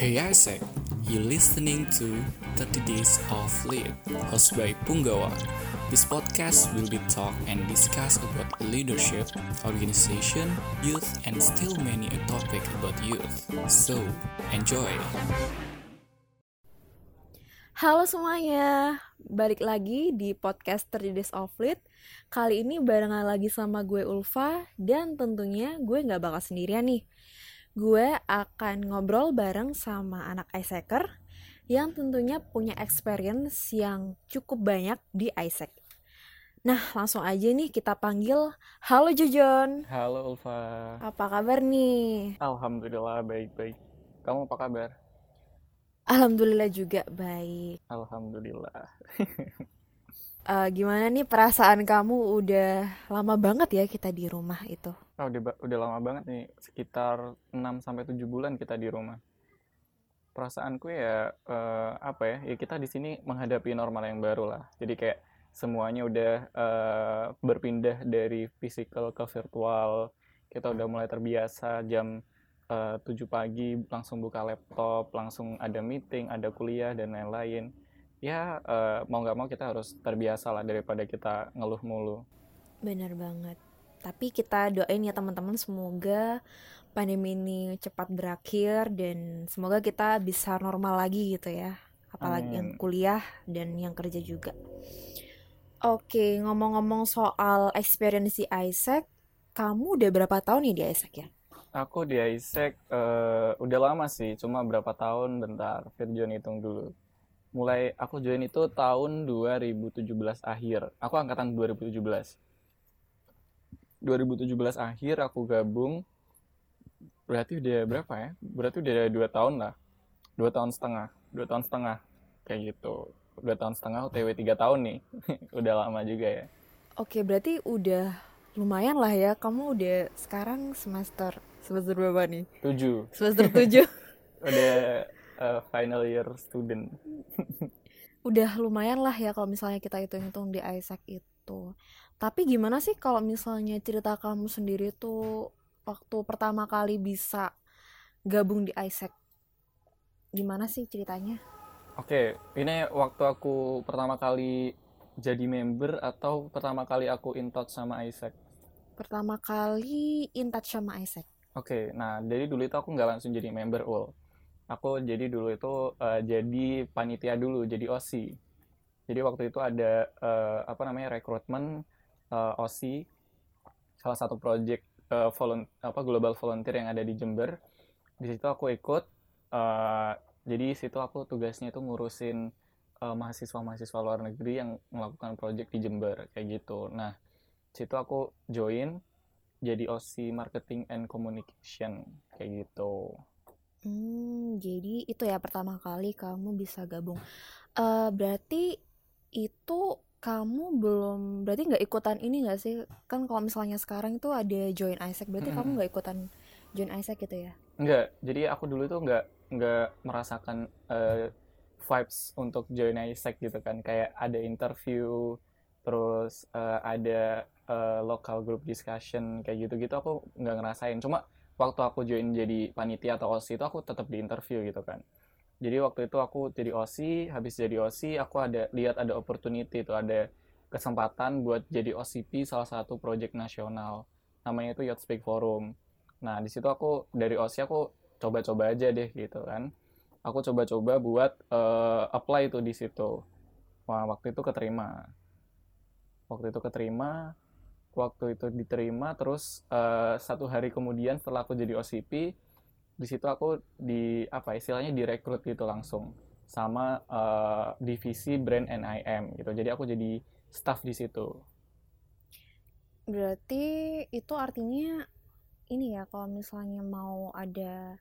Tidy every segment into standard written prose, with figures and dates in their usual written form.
AIESEC, you're listening to 30 Days of Lead, hosted by Punggawa. This podcast will be talk and discuss about leadership, organization, youth, and still many a topic about youth. So, enjoy! Halo semuanya, balik lagi di podcast 30 Days of Lead. Kali ini barengan lagi sama gue Ulfa, dan tentunya gue gak bakal sendirian nih. Gue akan ngobrol bareng sama anak AIESEC-er yang tentunya punya experience yang cukup banyak di AIESEC. Nah, langsung aja nih kita panggil. Halo Jujun. Halo Ulfa. Apa kabar nih? Alhamdulillah baik-baik. Kamu apa kabar? Alhamdulillah juga baik. Alhamdulillah. Gimana nih perasaan kamu? Udah lama banget ya kita di rumah itu. Oh, udah lama banget nih, sekitar 6-7 bulan kita di rumah. Perasaanku ya, kita di sini menghadapi normal yang baru lah. Jadi kayak semuanya udah berpindah dari physical ke virtual. Kita udah mulai terbiasa jam 7 pagi langsung buka laptop, langsung ada meeting, ada kuliah, dan lain-lain. Ya, mau gak mau kita harus terbiasa lah daripada kita ngeluh mulu. Benar banget. Tapi kita doain ya teman-teman, semoga pandemi ini cepat berakhir dan semoga kita bisa normal lagi gitu ya. Apalagi yang kuliah dan yang kerja juga. Oke, ngomong-ngomong soal experience di AIESEC, kamu udah berapa tahun nih di AIESEC ya? Aku di AIESEC udah lama sih, cuma berapa tahun bentar. Virjon hitung dulu. Mulai aku join itu tahun 2017 akhir. Aku angkatan 2017 akhir aku gabung, berarti udah berapa ya? Berarti udah 2 tahun lah, 2 tahun setengah, kayak gitu. 2 tahun setengah, OTW 3 tahun nih, udah lama juga ya. Oke, berarti udah lumayan lah ya, kamu udah sekarang semester berapa nih? 7. Semester 7. Udah final year student. Udah lumayan lah ya kalau misalnya kita hitung-hitung di AIESEC itu. Tapi gimana sih kalau misalnya cerita kamu sendiri tuh waktu pertama kali bisa gabung di AIESEC? Gimana sih ceritanya? Oke, ini waktu aku pertama kali jadi member atau pertama kali aku in touch sama AIESEC? Pertama kali in touch sama AIESEC. Oke, nah jadi dulu itu aku nggak langsung jadi member, Ul. Aku jadi dulu itu jadi panitia dulu, jadi OSI. Jadi waktu itu ada rekrutmen OSI, salah satu project global volunteer yang ada di Jember. Di situ aku ikut, jadi situ aku tugasnya itu ngurusin mahasiswa-mahasiswa luar negeri yang melakukan project di Jember, kayak gitu. Nah, situ aku join jadi OSI Marketing and Communication, kayak gitu. Jadi itu ya pertama kali kamu bisa gabung. Berarti itu kamu belum, berarti nggak ikutan ini nggak sih? Kan kalau misalnya sekarang itu ada join AIESEC, berarti kamu nggak ikutan join AIESEC gitu ya? Nggak, jadi aku dulu itu nggak merasakan vibes untuk join AIESEC gitu kan. Kayak ada interview, terus ada local group discussion, kayak gitu-gitu aku nggak ngerasain. Cuma waktu aku join jadi panitia atau OSI itu aku tetap di interview gitu kan. Jadi waktu itu aku jadi OSI, habis jadi OSI aku lihat ada opportunity itu, ada kesempatan buat jadi OCP salah satu project nasional. Namanya itu Youth Speak Forum. Nah, di situ aku dari OSI aku coba-coba aja deh gitu kan. Aku coba-coba buat apply itu di situ. Wah, waktu itu diterima, terus 1 hari kemudian setelah aku jadi OCP, di situ aku direkrut gitu langsung sama divisi brand NIM gitu. Jadi aku jadi staff di situ. Berarti itu artinya ini ya, kalau misalnya mau ada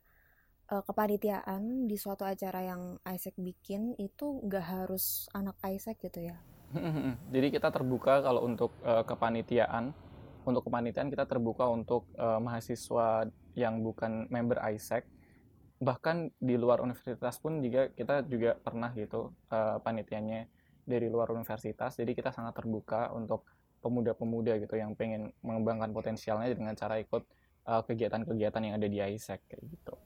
kepanitiaan di suatu acara yang AIESEC bikin itu nggak harus anak AIESEC gitu ya? Jadi kita terbuka kalau untuk kepanitiaan. Untuk kepanitiaan kita terbuka untuk mahasiswa yang bukan member AIESEC, bahkan di luar universitas pun juga kita juga pernah gitu panitianya dari luar universitas. Jadi kita sangat terbuka untuk pemuda-pemuda gitu yang pengen mengembangkan potensialnya dengan cara ikut kegiatan-kegiatan yang ada di AIESEC kayak gitu.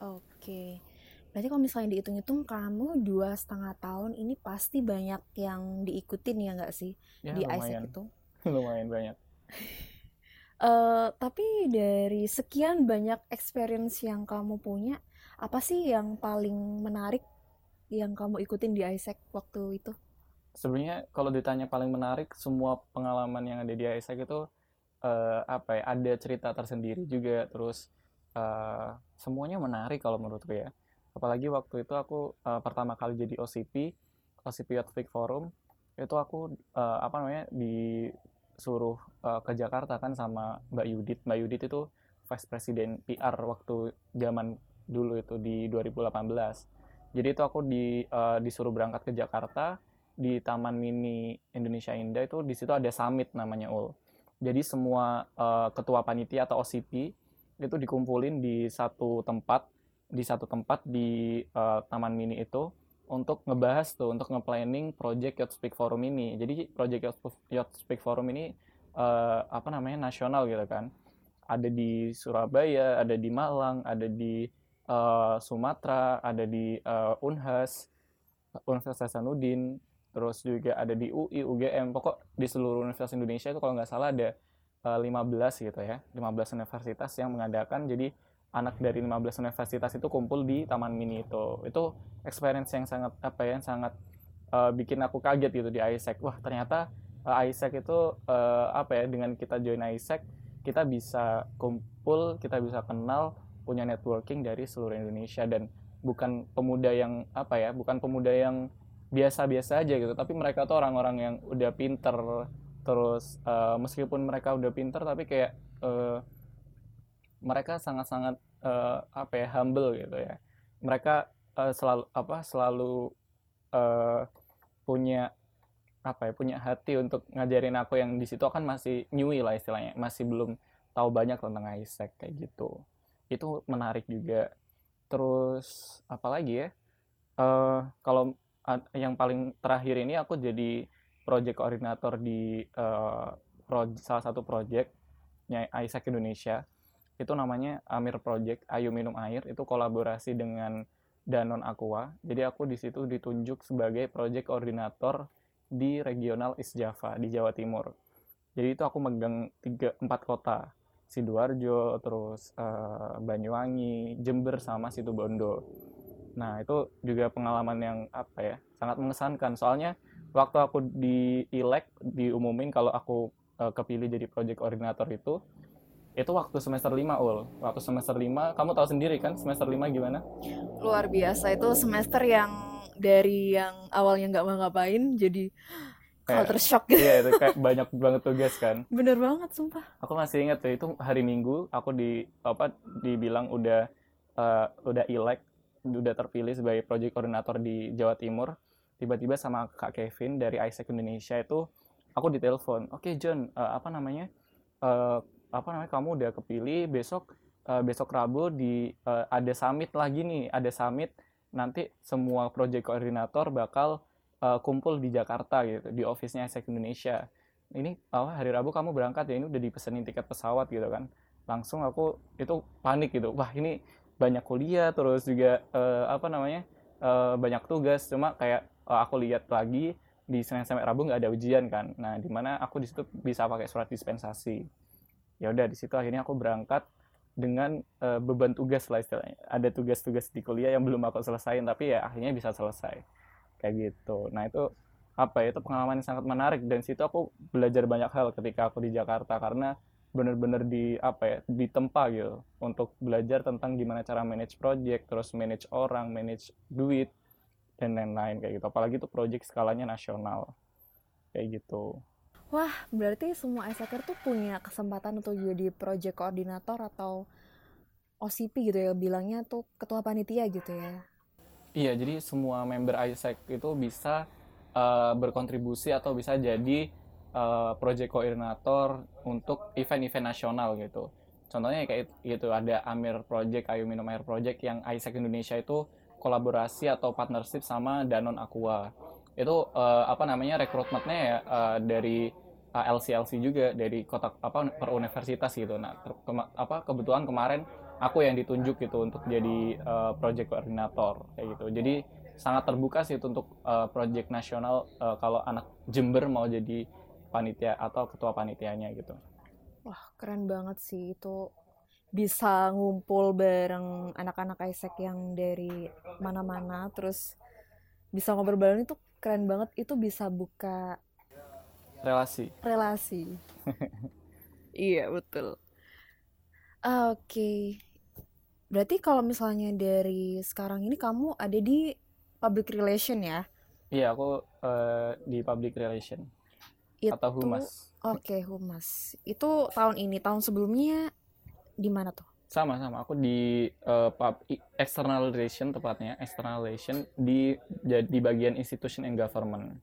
Oke. Berarti kalau misalnya dihitung-hitung kamu 2,5 tahun ini pasti banyak yang diikutin ya nggak sih ya, di AIESEC itu? Lumayan banyak. Tapi dari sekian banyak experience yang kamu punya, apa sih yang paling menarik yang kamu ikutin di AIESEC waktu itu? Sebenarnya kalau ditanya paling menarik, semua pengalaman yang ada di AIESEC itu ada cerita tersendiri juga, terus semuanya menarik kalau menurutku ya. Apalagi waktu itu aku pertama kali jadi OCP Youth Speak Forum, itu aku disuruh ke Jakarta kan sama Mbak Yudit. Mbak Yudit itu Vice President PR waktu zaman dulu itu di 2018. Jadi itu aku disuruh berangkat ke Jakarta di Taman Mini Indonesia Indah, itu di situ ada summit namanya UL. Jadi semua ketua panitia atau OCP itu dikumpulin di satu tempat di Taman Mini itu untuk ngebahas tuh, untuk nge-planning project Youth Speak Forum ini. Jadi project Youth Speak Forum ini nasional gitu kan. Ada di Surabaya, ada di Malang, ada di Sumatera, ada di Unhas, Universitas Hasanuddin. Terus juga ada di UI, UGM, pokok di seluruh Universitas Indonesia itu kalau nggak salah ada 15 gitu ya, 15 universitas yang mengadakan, jadi anak dari 15 universitas itu kumpul di Taman Mini itu. Itu experience yang sangat bikin aku kaget gitu di AIESEC. Wah, ternyata AIESEC itu dengan kita join AIESEC, kita bisa kumpul, kita bisa kenal, punya networking dari seluruh Indonesia, dan bukan pemuda yang biasa-biasa aja gitu, tapi mereka tuh orang-orang yang udah pinter, terus meskipun mereka udah pinter tapi kayak mereka sangat-sangat humble gitu ya. Mereka selalu punya hati untuk ngajarin aku yang di situ kan masih newbie lah istilahnya, masih belum tahu banyak tentang AIESEC kayak gitu. Itu menarik juga. Terus apalagi ya? Kalau yang paling terakhir ini aku jadi project koordinator di salah satu projectnya AIESEC Indonesia. Itu namanya Amir Project, Ayo Minum Air. Itu kolaborasi dengan Danone Aqua. Jadi aku di situ ditunjuk sebagai project koordinator di regional East Java di Jawa Timur. Jadi itu aku megang 4 kota, Sidoarjo, terus Banyuwangi, Jember sama Situbondo. Nah, itu juga pengalaman yang sangat mengesankan. Soalnya waktu aku diumumin kalau aku kepilih jadi project koordinator itu waktu semester 5, Ul. Waktu semester 5, kamu tahu sendiri kan semester 5 gimana? Luar biasa, itu semester yang dari yang awalnya nggak mau ngapain jadi culture shock gitu. Iya, itu kayak banyak banget tugas kan. Bener banget, sumpah. Aku masih ingat ya, itu hari Minggu aku dibilang udah elect, udah terpilih sebagai project koordinator di Jawa Timur. Tiba-tiba sama Kak Kevin dari AIESEC Indonesia itu aku ditelepon. Oke, John, kamu udah kepilih, besok Rabu ada summit lagi nih, ada summit, nanti semua project koordinator bakal kumpul di Jakarta gitu, di office-nya AIESEC Indonesia. Ini hari Rabu kamu berangkat ya, ini udah dipesenin tiket pesawat gitu kan. Langsung aku itu panik gitu. Wah, ini banyak kuliah, terus juga banyak tugas, cuma kayak aku lihat lagi di Senin sampai Rabu nggak ada ujian kan. Nah, di mana aku di situ bisa pakai surat dispensasi. Ya udah, di situ akhirnya aku berangkat dengan beban tugas lah istilahnya. Ada tugas-tugas di kuliah yang belum aku selesain, tapi ya akhirnya bisa selesai kayak gitu. Nah, itu itu pengalaman yang sangat menarik, dan situ aku belajar banyak hal ketika aku di Jakarta, karena benar-benar ditempa gitu untuk belajar tentang gimana cara manage project, terus manage orang, manage duit, dan lain-lain kayak gitu. Apalagi itu project skalanya nasional kayak gitu. Wah, berarti semua AIESEC tuh punya kesempatan untuk jadi project koordinator atau OCP gitu ya, bilangnya tuh ketua panitia gitu ya. Iya, jadi semua member AIESEC itu bisa berkontribusi atau bisa jadi project koordinator untuk event-event nasional gitu. Contohnya kayak gitu, ada Amir Project, Ayo Minum Air Project yang AIESEC Indonesia itu kolaborasi atau partnership sama Danone Aqua. Itu rekrutmennya ya dari LC juga, dari kota per universitas gitu. Nah, kebetulan kemarin aku yang ditunjuk gitu untuk jadi project koordinator kayak gitu. Jadi sangat terbuka sih untuk project nasional kalau anak Jember mau jadi panitia atau ketua panitianya gitu. Wah, keren banget sih itu. Bisa ngumpul bareng anak-anak AIESEC yang dari mana-mana, terus bisa ngobrol bareng, itu keren banget. Itu bisa buka relasi. Iya, betul. Oke. Berarti kalau misalnya dari sekarang ini kamu ada di public relation ya? Iya, aku di public relation itu, atau humas. Oke, humas. Itu tahun ini, tahun sebelumnya di mana tuh? Sama-sama, aku di external relation, tepatnya external relation di bagian institution and government.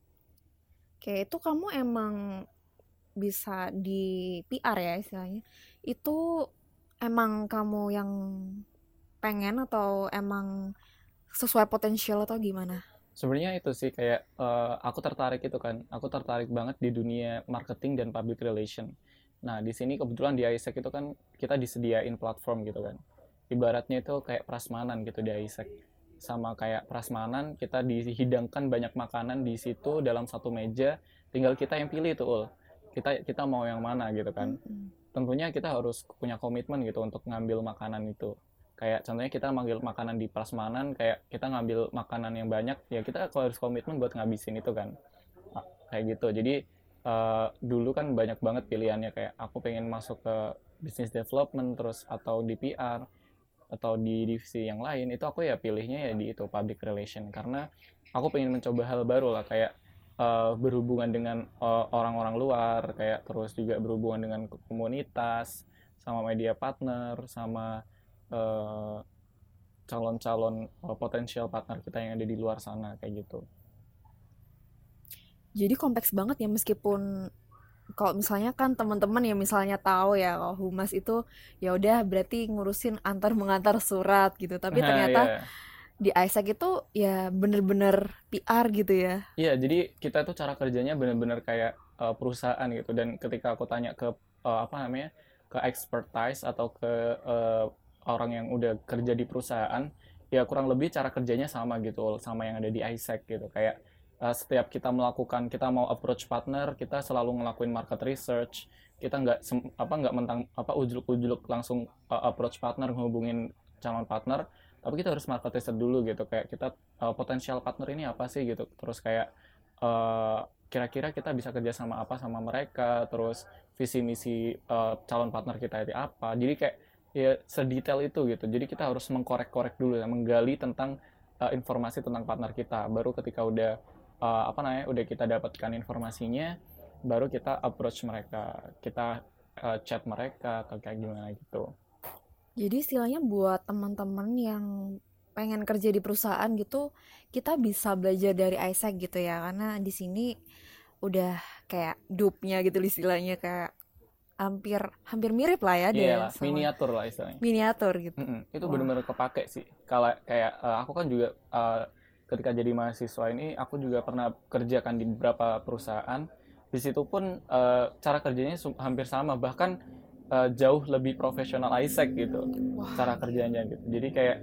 Oke, itu kamu emang bisa di PR ya istilahnya. Itu emang kamu yang pengen atau emang sesuai potensial atau gimana? Sebenarnya itu sih kayak aku tertarik itu kan. Aku tertarik banget di dunia marketing dan public relation. Nah, di sini kebetulan di AIESEC itu kan kita disediain platform gitu kan. Ibaratnya itu kayak prasmanan gitu di AIESEC. Sama kayak prasmanan, kita dihidangkan banyak makanan di situ dalam satu meja, tinggal kita yang pilih tuh, Ul. Kita mau yang mana gitu kan. Tentunya kita harus punya komitmen gitu untuk ngambil makanan itu. Kayak contohnya kita manggil makanan di prasmanan, kayak kita ngambil makanan yang banyak, ya kita harus komitmen buat ngabisin itu kan. Nah, kayak gitu. Jadi dulu kan banyak banget pilihannya, kayak aku pengen masuk ke business development terus atau di PR atau di divisi yang lain. Itu aku ya pilihnya ya di itu public relation, karena aku pengen mencoba hal baru lah, kayak berhubungan dengan orang-orang luar, kayak terus juga berhubungan dengan komunitas, sama media partner, sama calon-calon potensial partner kita yang ada di luar sana kayak gitu. Jadi kompleks banget ya, meskipun kalau misalnya kan teman-teman ya misalnya tahu ya kalau humas itu ya udah berarti ngurusin antar mengantar surat gitu, tapi ternyata di AIESEC itu ya bener-bener PR gitu ya. Iya, jadi kita tuh cara kerjanya bener-bener kayak perusahaan gitu. Dan ketika aku tanya ke ke expertise atau ke orang yang udah kerja di perusahaan, ya kurang lebih cara kerjanya sama gitu sama yang ada di AIESEC gitu. Kayak setiap kita melakukan, kita mau approach partner, kita selalu ngelakuin market research. Kita nggak ujuk-ujuk langsung approach partner, ngehubungin calon partner, tapi kita harus market research dulu gitu. Kayak kita potensial partner ini apa sih gitu, terus kayak kira-kira kita bisa kerja sama apa sama mereka, terus visi misi calon partner kita itu apa. Jadi kayak ya sedetail itu gitu. Jadi kita harus mengkorek-korek dulu, menggali tentang informasi tentang partner kita, baru ketika udah udah kita dapatkan informasinya, baru kita approach mereka, kita chat mereka atau kayak gimana gitu. Jadi istilahnya buat teman-teman yang pengen kerja di perusahaan gitu, kita bisa belajar dari AIESEC gitu ya, karena di sini udah kayak dupnya gitu istilahnya, kayak hampir mirip lah ya dia. Iya, miniatur lah istilahnya. Miniatur gitu. Itu benar-benar kepake sih. Kalau kayak aku kan juga ketika jadi mahasiswa ini, aku juga pernah kerjakan di beberapa perusahaan. Di situ pun cara kerjanya hampir sama, bahkan jauh lebih profesional AIESEC gitu. Wow. Cara kerjanya gitu. Jadi kayak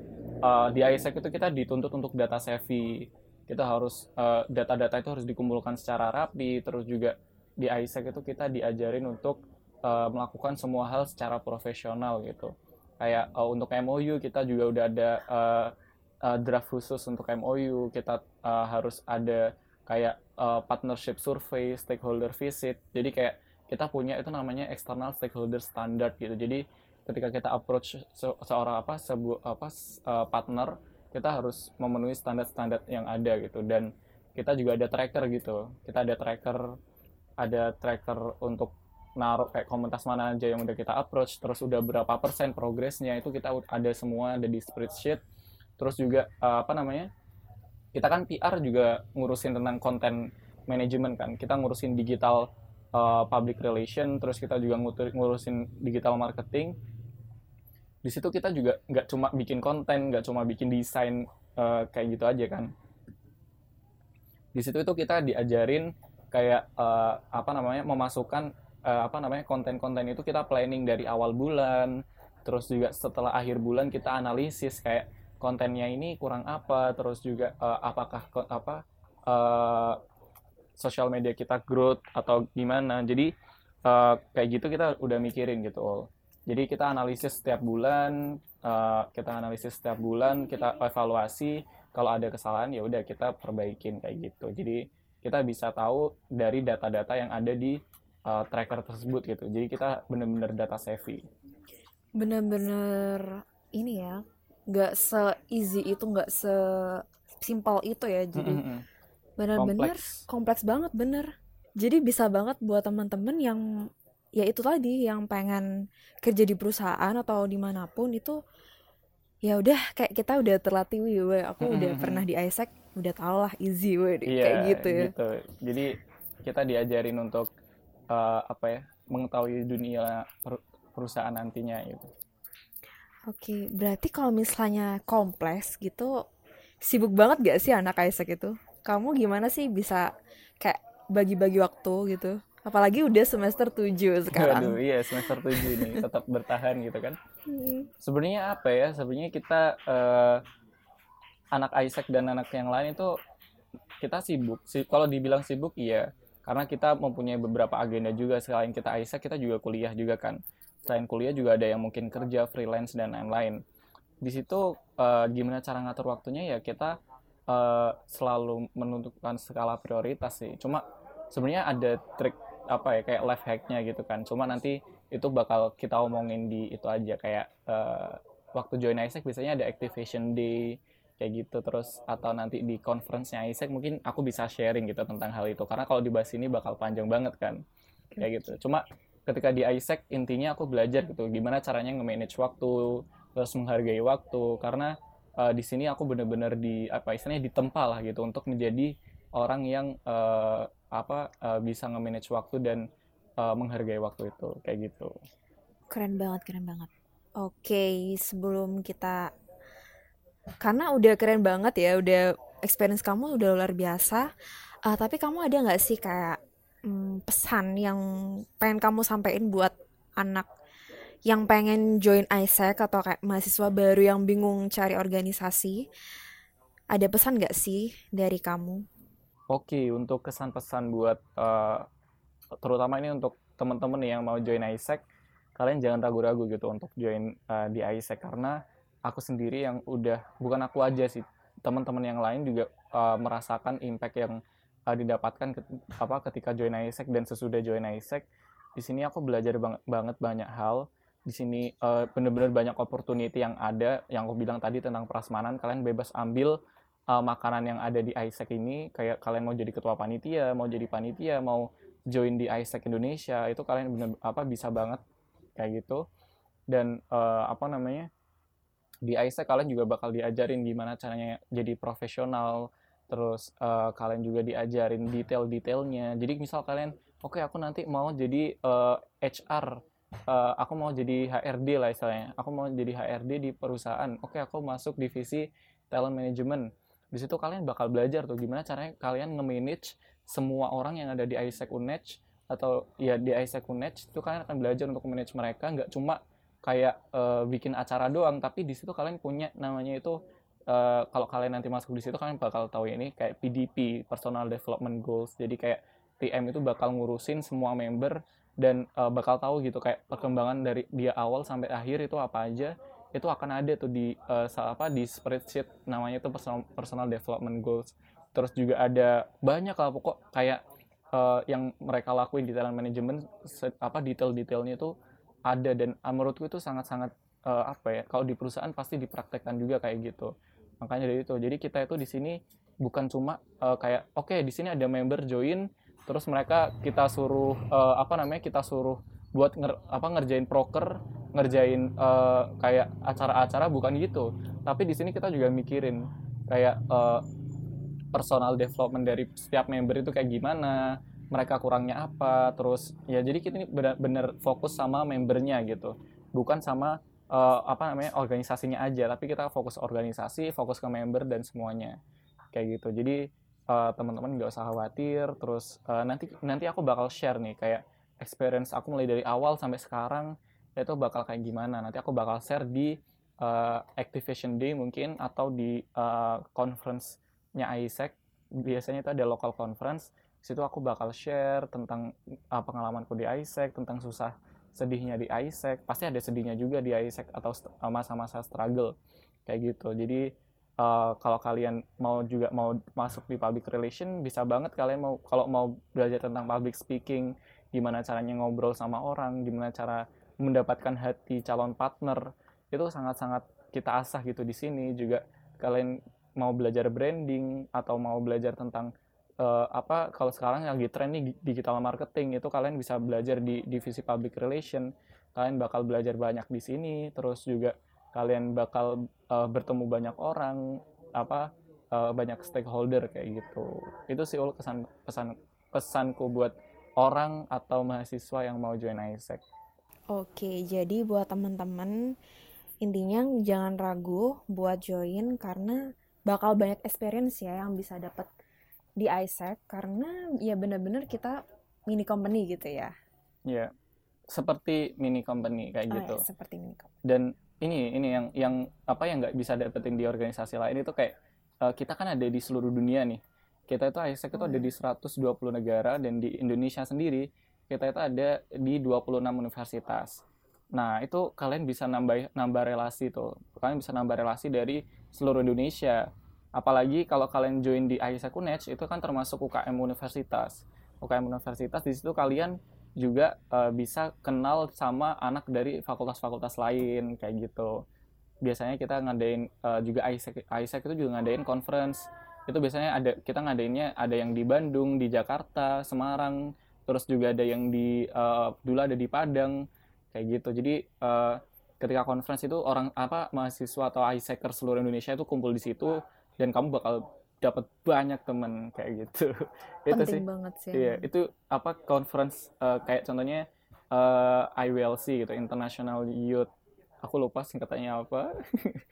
di AIESEC itu kita dituntut untuk data savvy. Kita harus data-data itu harus dikumpulkan secara rapi. Terus juga di AIESEC itu kita diajarin untuk melakukan semua hal secara profesional gitu. Kayak untuk MOU kita juga udah ada draft khusus untuk MOU. Kita harus ada kayak partnership survey, stakeholder visit. Jadi kayak kita punya itu namanya external stakeholder standard gitu. Jadi ketika kita approach partner, kita harus memenuhi standar-standar yang ada gitu. Dan kita juga ada tracker gitu. Kita ada tracker untuk naruh kayak komunitas mana aja yang udah kita approach, terus udah berapa persen progresnya, itu kita ada semua, ada di spreadsheet. Terus juga kita kan PR juga ngurusin tentang content management kan. Kita ngurusin digital public relation, terus kita juga ngurusin digital marketing. Di situ kita juga nggak cuma bikin konten, nggak cuma bikin desain kayak gitu aja kan. Di situ itu kita diajarin kayak memasukkan konten-konten itu kita planning dari awal bulan, Terus juga setelah akhir bulan kita analisis kayak kontennya ini kurang apa, terus juga apakah social media kita growth atau gimana. Jadi kayak gitu kita udah mikirin gitu. Jadi kita analisis setiap bulan, kita evaluasi, kalau ada kesalahan ya udah kita perbaikin kayak gitu. Jadi kita bisa tahu dari data-data yang ada di tracker tersebut gitu. Jadi kita benar-benar data savvy. Benar-benar ini ya, nggak se-easy itu, nggak se-simple itu ya. Jadi benar-benar kompleks banget, bener. Jadi bisa banget buat teman-teman yang ya itu tadi, yang pengen kerja di perusahaan atau dimanapun itu, ya udah kayak kita udah terlatih. Aku udah pernah di AIESEC, udah tau lah easy kayak gitu ya. Gitu. Jadi kita diajarin untuk mengetahui dunia perusahaan nantinya gitu. Oke, berarti kalau misalnya kompleks gitu, sibuk banget gak sih anak AIESEC itu? Kamu gimana sih bisa kayak bagi-bagi waktu gitu? Apalagi udah semester 7 sekarang. Aduh, iya semester 7 nih, tetap bertahan gitu kan. Sebenarnya apa ya, sebenarnya kita anak AIESEC dan anak yang lain itu kita sibuk. Kalau dibilang sibuk, iya. Karena kita mempunyai beberapa agenda juga. Selain kita AIESEC, kita juga kuliah juga kan. Selain kuliah juga ada yang mungkin kerja, freelance, dan lain-lain. Di situ gimana cara ngatur waktunya ya kita selalu menentukan skala prioritas sih. Cuma sebenarnya ada trik kayak life hack-nya gitu kan. Cuma nanti itu bakal kita omongin di itu aja. Kayak waktu join AIESEC biasanya ada activation day kayak gitu. Terus atau nanti di conference-nya AIESEC mungkin aku bisa sharing gitu tentang hal itu. Karena kalau dibahas ini bakal panjang banget kan. Kayak gitu. Cuma ketika di AIESEC intinya aku belajar gitu gimana caranya nge-manage waktu, terus menghargai waktu, karena di sini aku benar-benar ditempa lah gitu untuk menjadi orang yang bisa nge-manage waktu dan menghargai waktu itu kayak gitu. Keren banget. Oke, sebelum kita, karena udah keren banget ya, udah experience kamu udah luar biasa. Tapi kamu ada nggak sih kayak pesan yang pengen kamu sampein buat anak yang pengen join AIESEC atau kayak mahasiswa baru yang bingung cari organisasi? Ada pesan nggak sih dari kamu? Oke, untuk kesan-pesan buat terutama ini untuk teman-teman yang mau join AIESEC, kalian jangan ragu-ragu gitu untuk join di AIESEC, karena aku sendiri yang udah, bukan aku aja sih, teman-teman yang lain juga merasakan impact yang didapatkan ketika join AIESEC dan sesudah join AIESEC. Di sini aku belajar banget banyak hal. Di sini benar-benar banyak opportunity yang ada, yang aku bilang tadi tentang prasmanan. Kalian bebas ambil makanan yang ada di AIESEC ini, kayak kalian mau jadi ketua panitia, mau jadi panitia, mau join di AIESEC Indonesia, itu kalian bisa banget kayak gitu. Dan di AIESEC kalian juga bakal diajarin gimana caranya jadi profesional. Terus kalian juga diajarin detail-detailnya. Jadi misal kalian, oke, aku nanti mau jadi HR, aku mau jadi HRD lah istilahnya. Aku mau jadi HRD di perusahaan. Oke, aku masuk divisi talent management. Di situ kalian bakal belajar tuh gimana caranya kalian nge-manage semua orang yang ada di AIESEC UNEJ atau ya di AIESEC UNEJ itu kalian akan belajar untuk manage mereka, nggak cuma kayak bikin acara doang, tapi di situ kalian punya namanya itu. Kalau kalian nanti masuk di situ kalian bakal tahu ini kayak PDP, Personal Development Goals. Jadi kayak TM itu bakal ngurusin semua member dan bakal tahu gitu kayak perkembangan dari dia awal sampai akhir itu apa aja. Itu akan ada tuh di spreadsheet namanya tuh Personal Development Goals. Terus juga ada banyak lah pokok kayak yang mereka lakuin di talent management, detail-detailnya itu ada, dan menurutku itu sangat-sangat kalau di perusahaan pasti dipraktekkan juga kayak gitu. Makanya dari itu, jadi kita itu di sini bukan cuma di sini ada member join, terus mereka kita suruh buat ngerjain proker, ngerjain kayak acara-acara, bukan gitu. Tapi di sini kita juga mikirin kayak personal development dari setiap member itu kayak gimana, mereka kurangnya apa, terus ya jadi kita ini benar-benar fokus sama membernya gitu, bukan sama organisasinya aja, tapi kita fokus organisasi, fokus ke member dan semuanya kayak gitu. Jadi teman-teman nggak usah khawatir. Terus nanti aku bakal share nih kayak experience aku mulai dari awal sampai sekarang itu bakal kayak gimana. Nanti aku bakal share di Activation Day mungkin, atau di conference-nya AIESEC. Biasanya itu ada local conference. Situ aku bakal share tentang pengalamanku di AIESEC, tentang susah sedihnya di AIESEC. Pasti ada sedihnya juga di AIESEC atau masa-masa struggle kayak gitu. Jadi kalau kalian mau masuk di public relation, bisa banget kalian kalau mau belajar tentang public speaking, gimana caranya ngobrol sama orang, gimana cara mendapatkan hati calon partner, itu sangat-sangat kita asah gitu di sini. Juga kalian mau belajar branding atau mau belajar tentang kalau sekarang lagi tren nih digital marketing, itu kalian bisa belajar di divisi public relation. Kalian bakal belajar banyak di sini, terus juga kalian bakal bertemu banyak orang, banyak stakeholder kayak gitu. Itu sih pesanku buat orang atau mahasiswa yang mau join AIESEC. Oke, jadi buat teman-teman, intinya jangan ragu buat join karena bakal banyak experience ya yang bisa dapat di AIESEC, karena ya benar-benar kita mini company gitu ya. Iya. Seperti mini company kayak gitu. Ya, seperti mini company. Dan ini yang nggak bisa dapetin di organisasi lain itu kayak kita kan ada di seluruh dunia nih. Kita itu AIESEC itu ada di 120 negara, dan di Indonesia sendiri kita itu ada di 26 universitas. Nah, itu kalian bisa nambah relasi tuh. Kalian bisa nambah relasi dari seluruh Indonesia. Apalagi kalau kalian join di AIESEC UNEJ, itu kan termasuk UKM universitas. UKM universitas di situ kalian juga bisa kenal sama anak dari fakultas-fakultas lain kayak gitu. Biasanya kita ngadain juga AIESEC itu juga ngadain conference. Itu biasanya kita ngadainnya ada yang di Bandung, di Jakarta, Semarang, terus juga ada yang di dulu ada di Padang kayak gitu. Jadi ketika conference itu orang mahasiswa atau AIESECer seluruh Indonesia itu kumpul di situ, dan kamu bakal dapat banyak teman kayak gitu. Penting itu sih. Banget sih. Iya, itu conference kayak contohnya IYLC gitu, International Youth. Aku lupa singkatannya apa.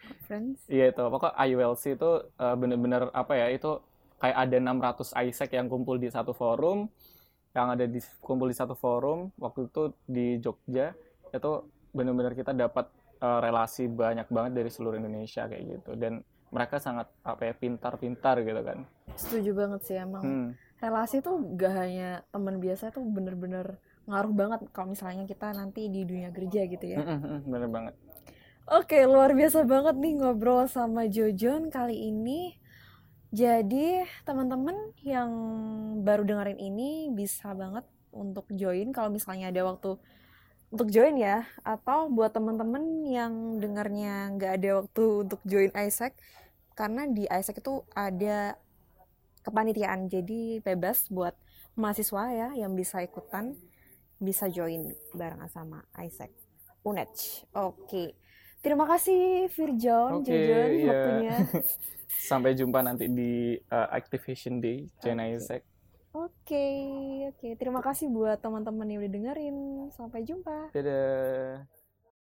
Conference. Iya, itu. Pokoknya IYLC itu benar-benar itu kayak ada 600 AIESEC yang kumpul di satu forum, waktu itu di Jogja. Itu benar-benar kita dapat relasi banyak banget dari seluruh Indonesia kayak gitu, dan mereka sangat pintar-pintar gitu kan. Setuju banget sih emang. Relasi tuh gak hanya teman biasa, tuh bener-bener ngaruh banget kalau misalnya kita nanti di dunia kerja gitu ya. Bener banget. Oke, luar biasa banget nih ngobrol sama Jujun kali ini. Jadi teman-teman yang baru dengerin ini bisa banget untuk join kalau misalnya ada waktu untuk join ya, atau buat teman-teman yang dengarnya nggak ada waktu untuk join AIESEC, karena di AIESEC itu ada kepanitiaan, jadi bebas buat mahasiswa ya yang bisa ikutan, bisa join bareng sama AIESEC UNEJ. Oke, terima kasih Firjon, Jujun waktunya. Sampai jumpa nanti di Activation Day join AIESEC. Oke. Terima kasih buat teman-teman yang udah dengerin. Sampai jumpa. Dadah.